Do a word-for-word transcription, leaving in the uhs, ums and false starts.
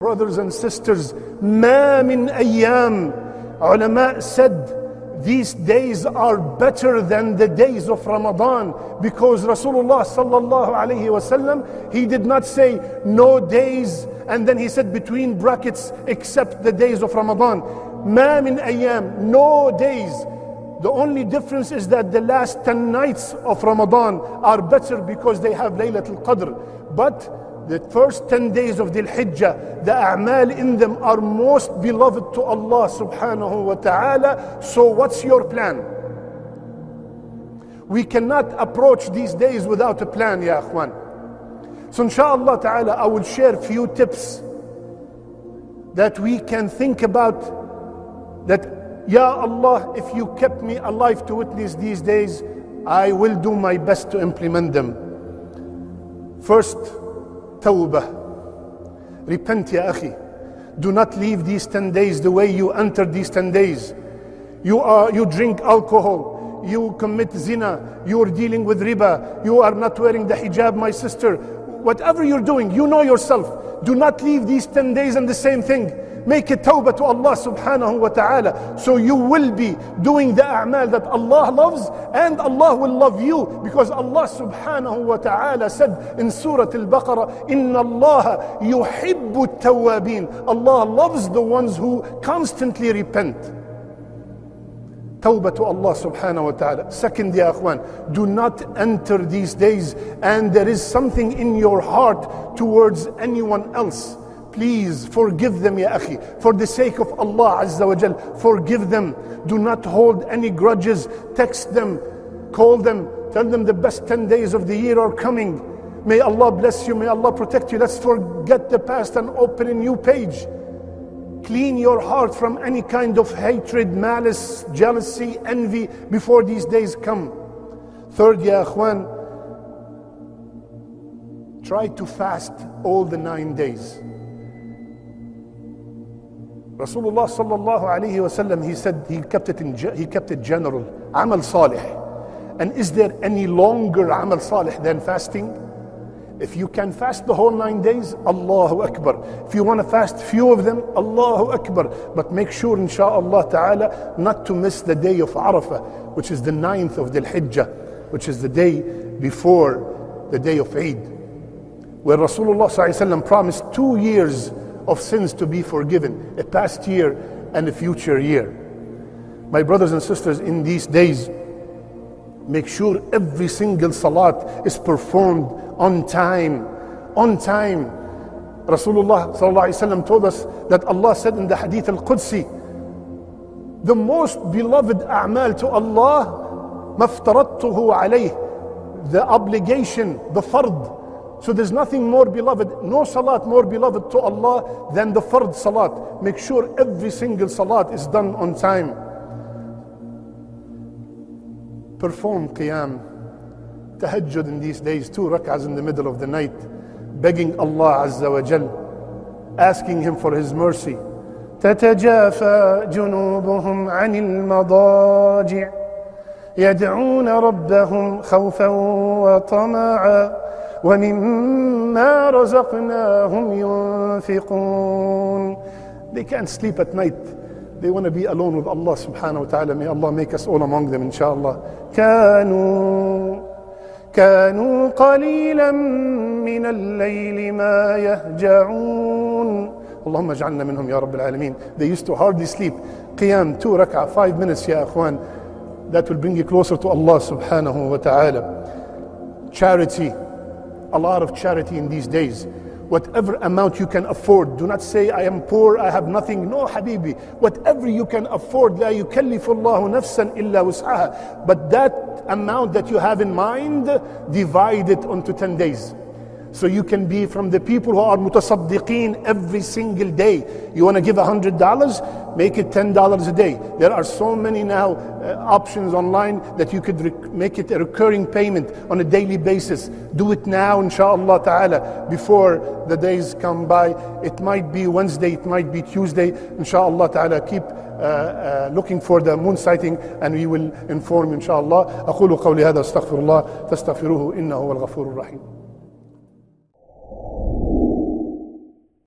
Brothers and sisters, ma min ayyam. Ulama said these days are better than the days of Ramadan, because Rasulullah sallallahu alayhi wasallam, he did not say no days, and then he said between brackets except the days of Ramadan. Ma min ayyam, no days. The only difference is that the last ten nights of Ramadan are better because they have Laylatul Qadr. But the first ten days of Dhul Hijjah, the A'mal in them are most beloved to Allah subhanahu wa ta'ala. So what's your plan? We cannot approach these days without a plan, Ya Akhwan. So inshaAllah ta'ala, I will share few tips that we can think about, that Ya Allah, if you kept me alive to witness these days, I will do my best to implement them. First, Tawbah. Repent, Ya Akhi. Do not leave these ten days the way you entered these ten days. You are you drink alcohol, you commit zina, you are dealing with riba, you are not wearing the hijab, my sister. Whatever you're doing, you know yourself. Do not leave these ten days and the same thing. Make a tawbah to Allah subhanahu wa ta'ala, so you will be doing the a'mal that Allah loves, and Allah will love you, because Allah subhanahu wa ta'ala said in Surah Al-Baqarah, Inna Allah yuhibbu tawabin. Allah loves the ones who constantly repent. Tawbah to Allah subhanahu wa ta'ala. Second, Ya Akhwan, do not enter these days and there is something in your heart towards anyone else. Please forgive them, Ya Akhi. For the sake of Allah Azza wa jal, forgive them. Do not hold any grudges. Text them, call them, tell them the best ten days of the year are coming. May Allah bless you, may Allah protect you. Let's forget the past and open a new page. Clean your heart from any kind of hatred, malice, jealousy, envy before these days come. Third, Ya Akhwan, try to fast all the nine days. Rasulullah sallallahu alayhi wa sallam, he said he kept it in he kept it general, amal salih. And is there any longer amal salih than fasting? If you can fast the whole nine days, Allahu Akbar. If you want to fast few of them, Allahu Akbar. But make sure, inshaAllah ta'ala, not to miss the day of Arafah, which is the ninth of Dhul Hijjah, which is the day before the day of Eid, where Rasulullah sallallahu alayhi wa sallam promised two years of sins to be forgiven, a past year and a future year. My brothers and sisters, in these days, make sure every single salat is performed on time, on time. Rasulullah sallallahu alayhi wa sallam told us that Allah said in the hadith al-Qudsi, the most beloved a'mal to Allah, maftaratuhu alayh, the obligation, the fard. So there's nothing more beloved, no salat more beloved to Allah than the fard salat. Make sure every single salat is done on time. Perform qiyam, tahajjud in these days, two rak'ahs in the middle of the night, begging Allah Azza wa jal, asking Him for His mercy. تَتَجَافَى جُنُوبُهُمْ عَنِ الْمَضَاجِعِ يَدْعُونَ رَبَّهُمْ خَوْفًا وَطَمَعًا wa mimma razaqnahum yunfiqun. They can't sleep at night. They want to be alone with Allah subhanahu wa ta'ala. May Allah make us all among them, inshaAllah. Kanu, Kanu qalilam minal layli ma yahja'oon. Allahumma ja'alna minhum, ya Rabbil alameen. They used to hardly sleep. Qiyam, two rak'ah, five minutes, ya Akhwan. That will bring you closer to Allah subhanahu wa ta'ala. Charity. A lot of charity in these days. Whatever amount you can afford. Do not say, I am poor, I have nothing. No, Habibi. Whatever you can afford. لا يكلف الله نفسا إلا وسعها. But that amount that you have in mind, divide it onto ten days. So you can be from the people who are mutasaddiqeen every single day. You want to give one hundred dollars, make it ten dollars a day. There are so many now uh, options online that you could make it a recurring payment on a daily basis. Do it now, inshaAllah ta'ala, before the days come by. It might be Wednesday, it might be Tuesday. InshaAllah ta'ala, keep uh, uh, looking for the moon sighting and we will inform, inshaAllah. أقول قولي هذا استغفر الله فاستغفروه إنه هو الغفور الرحيم.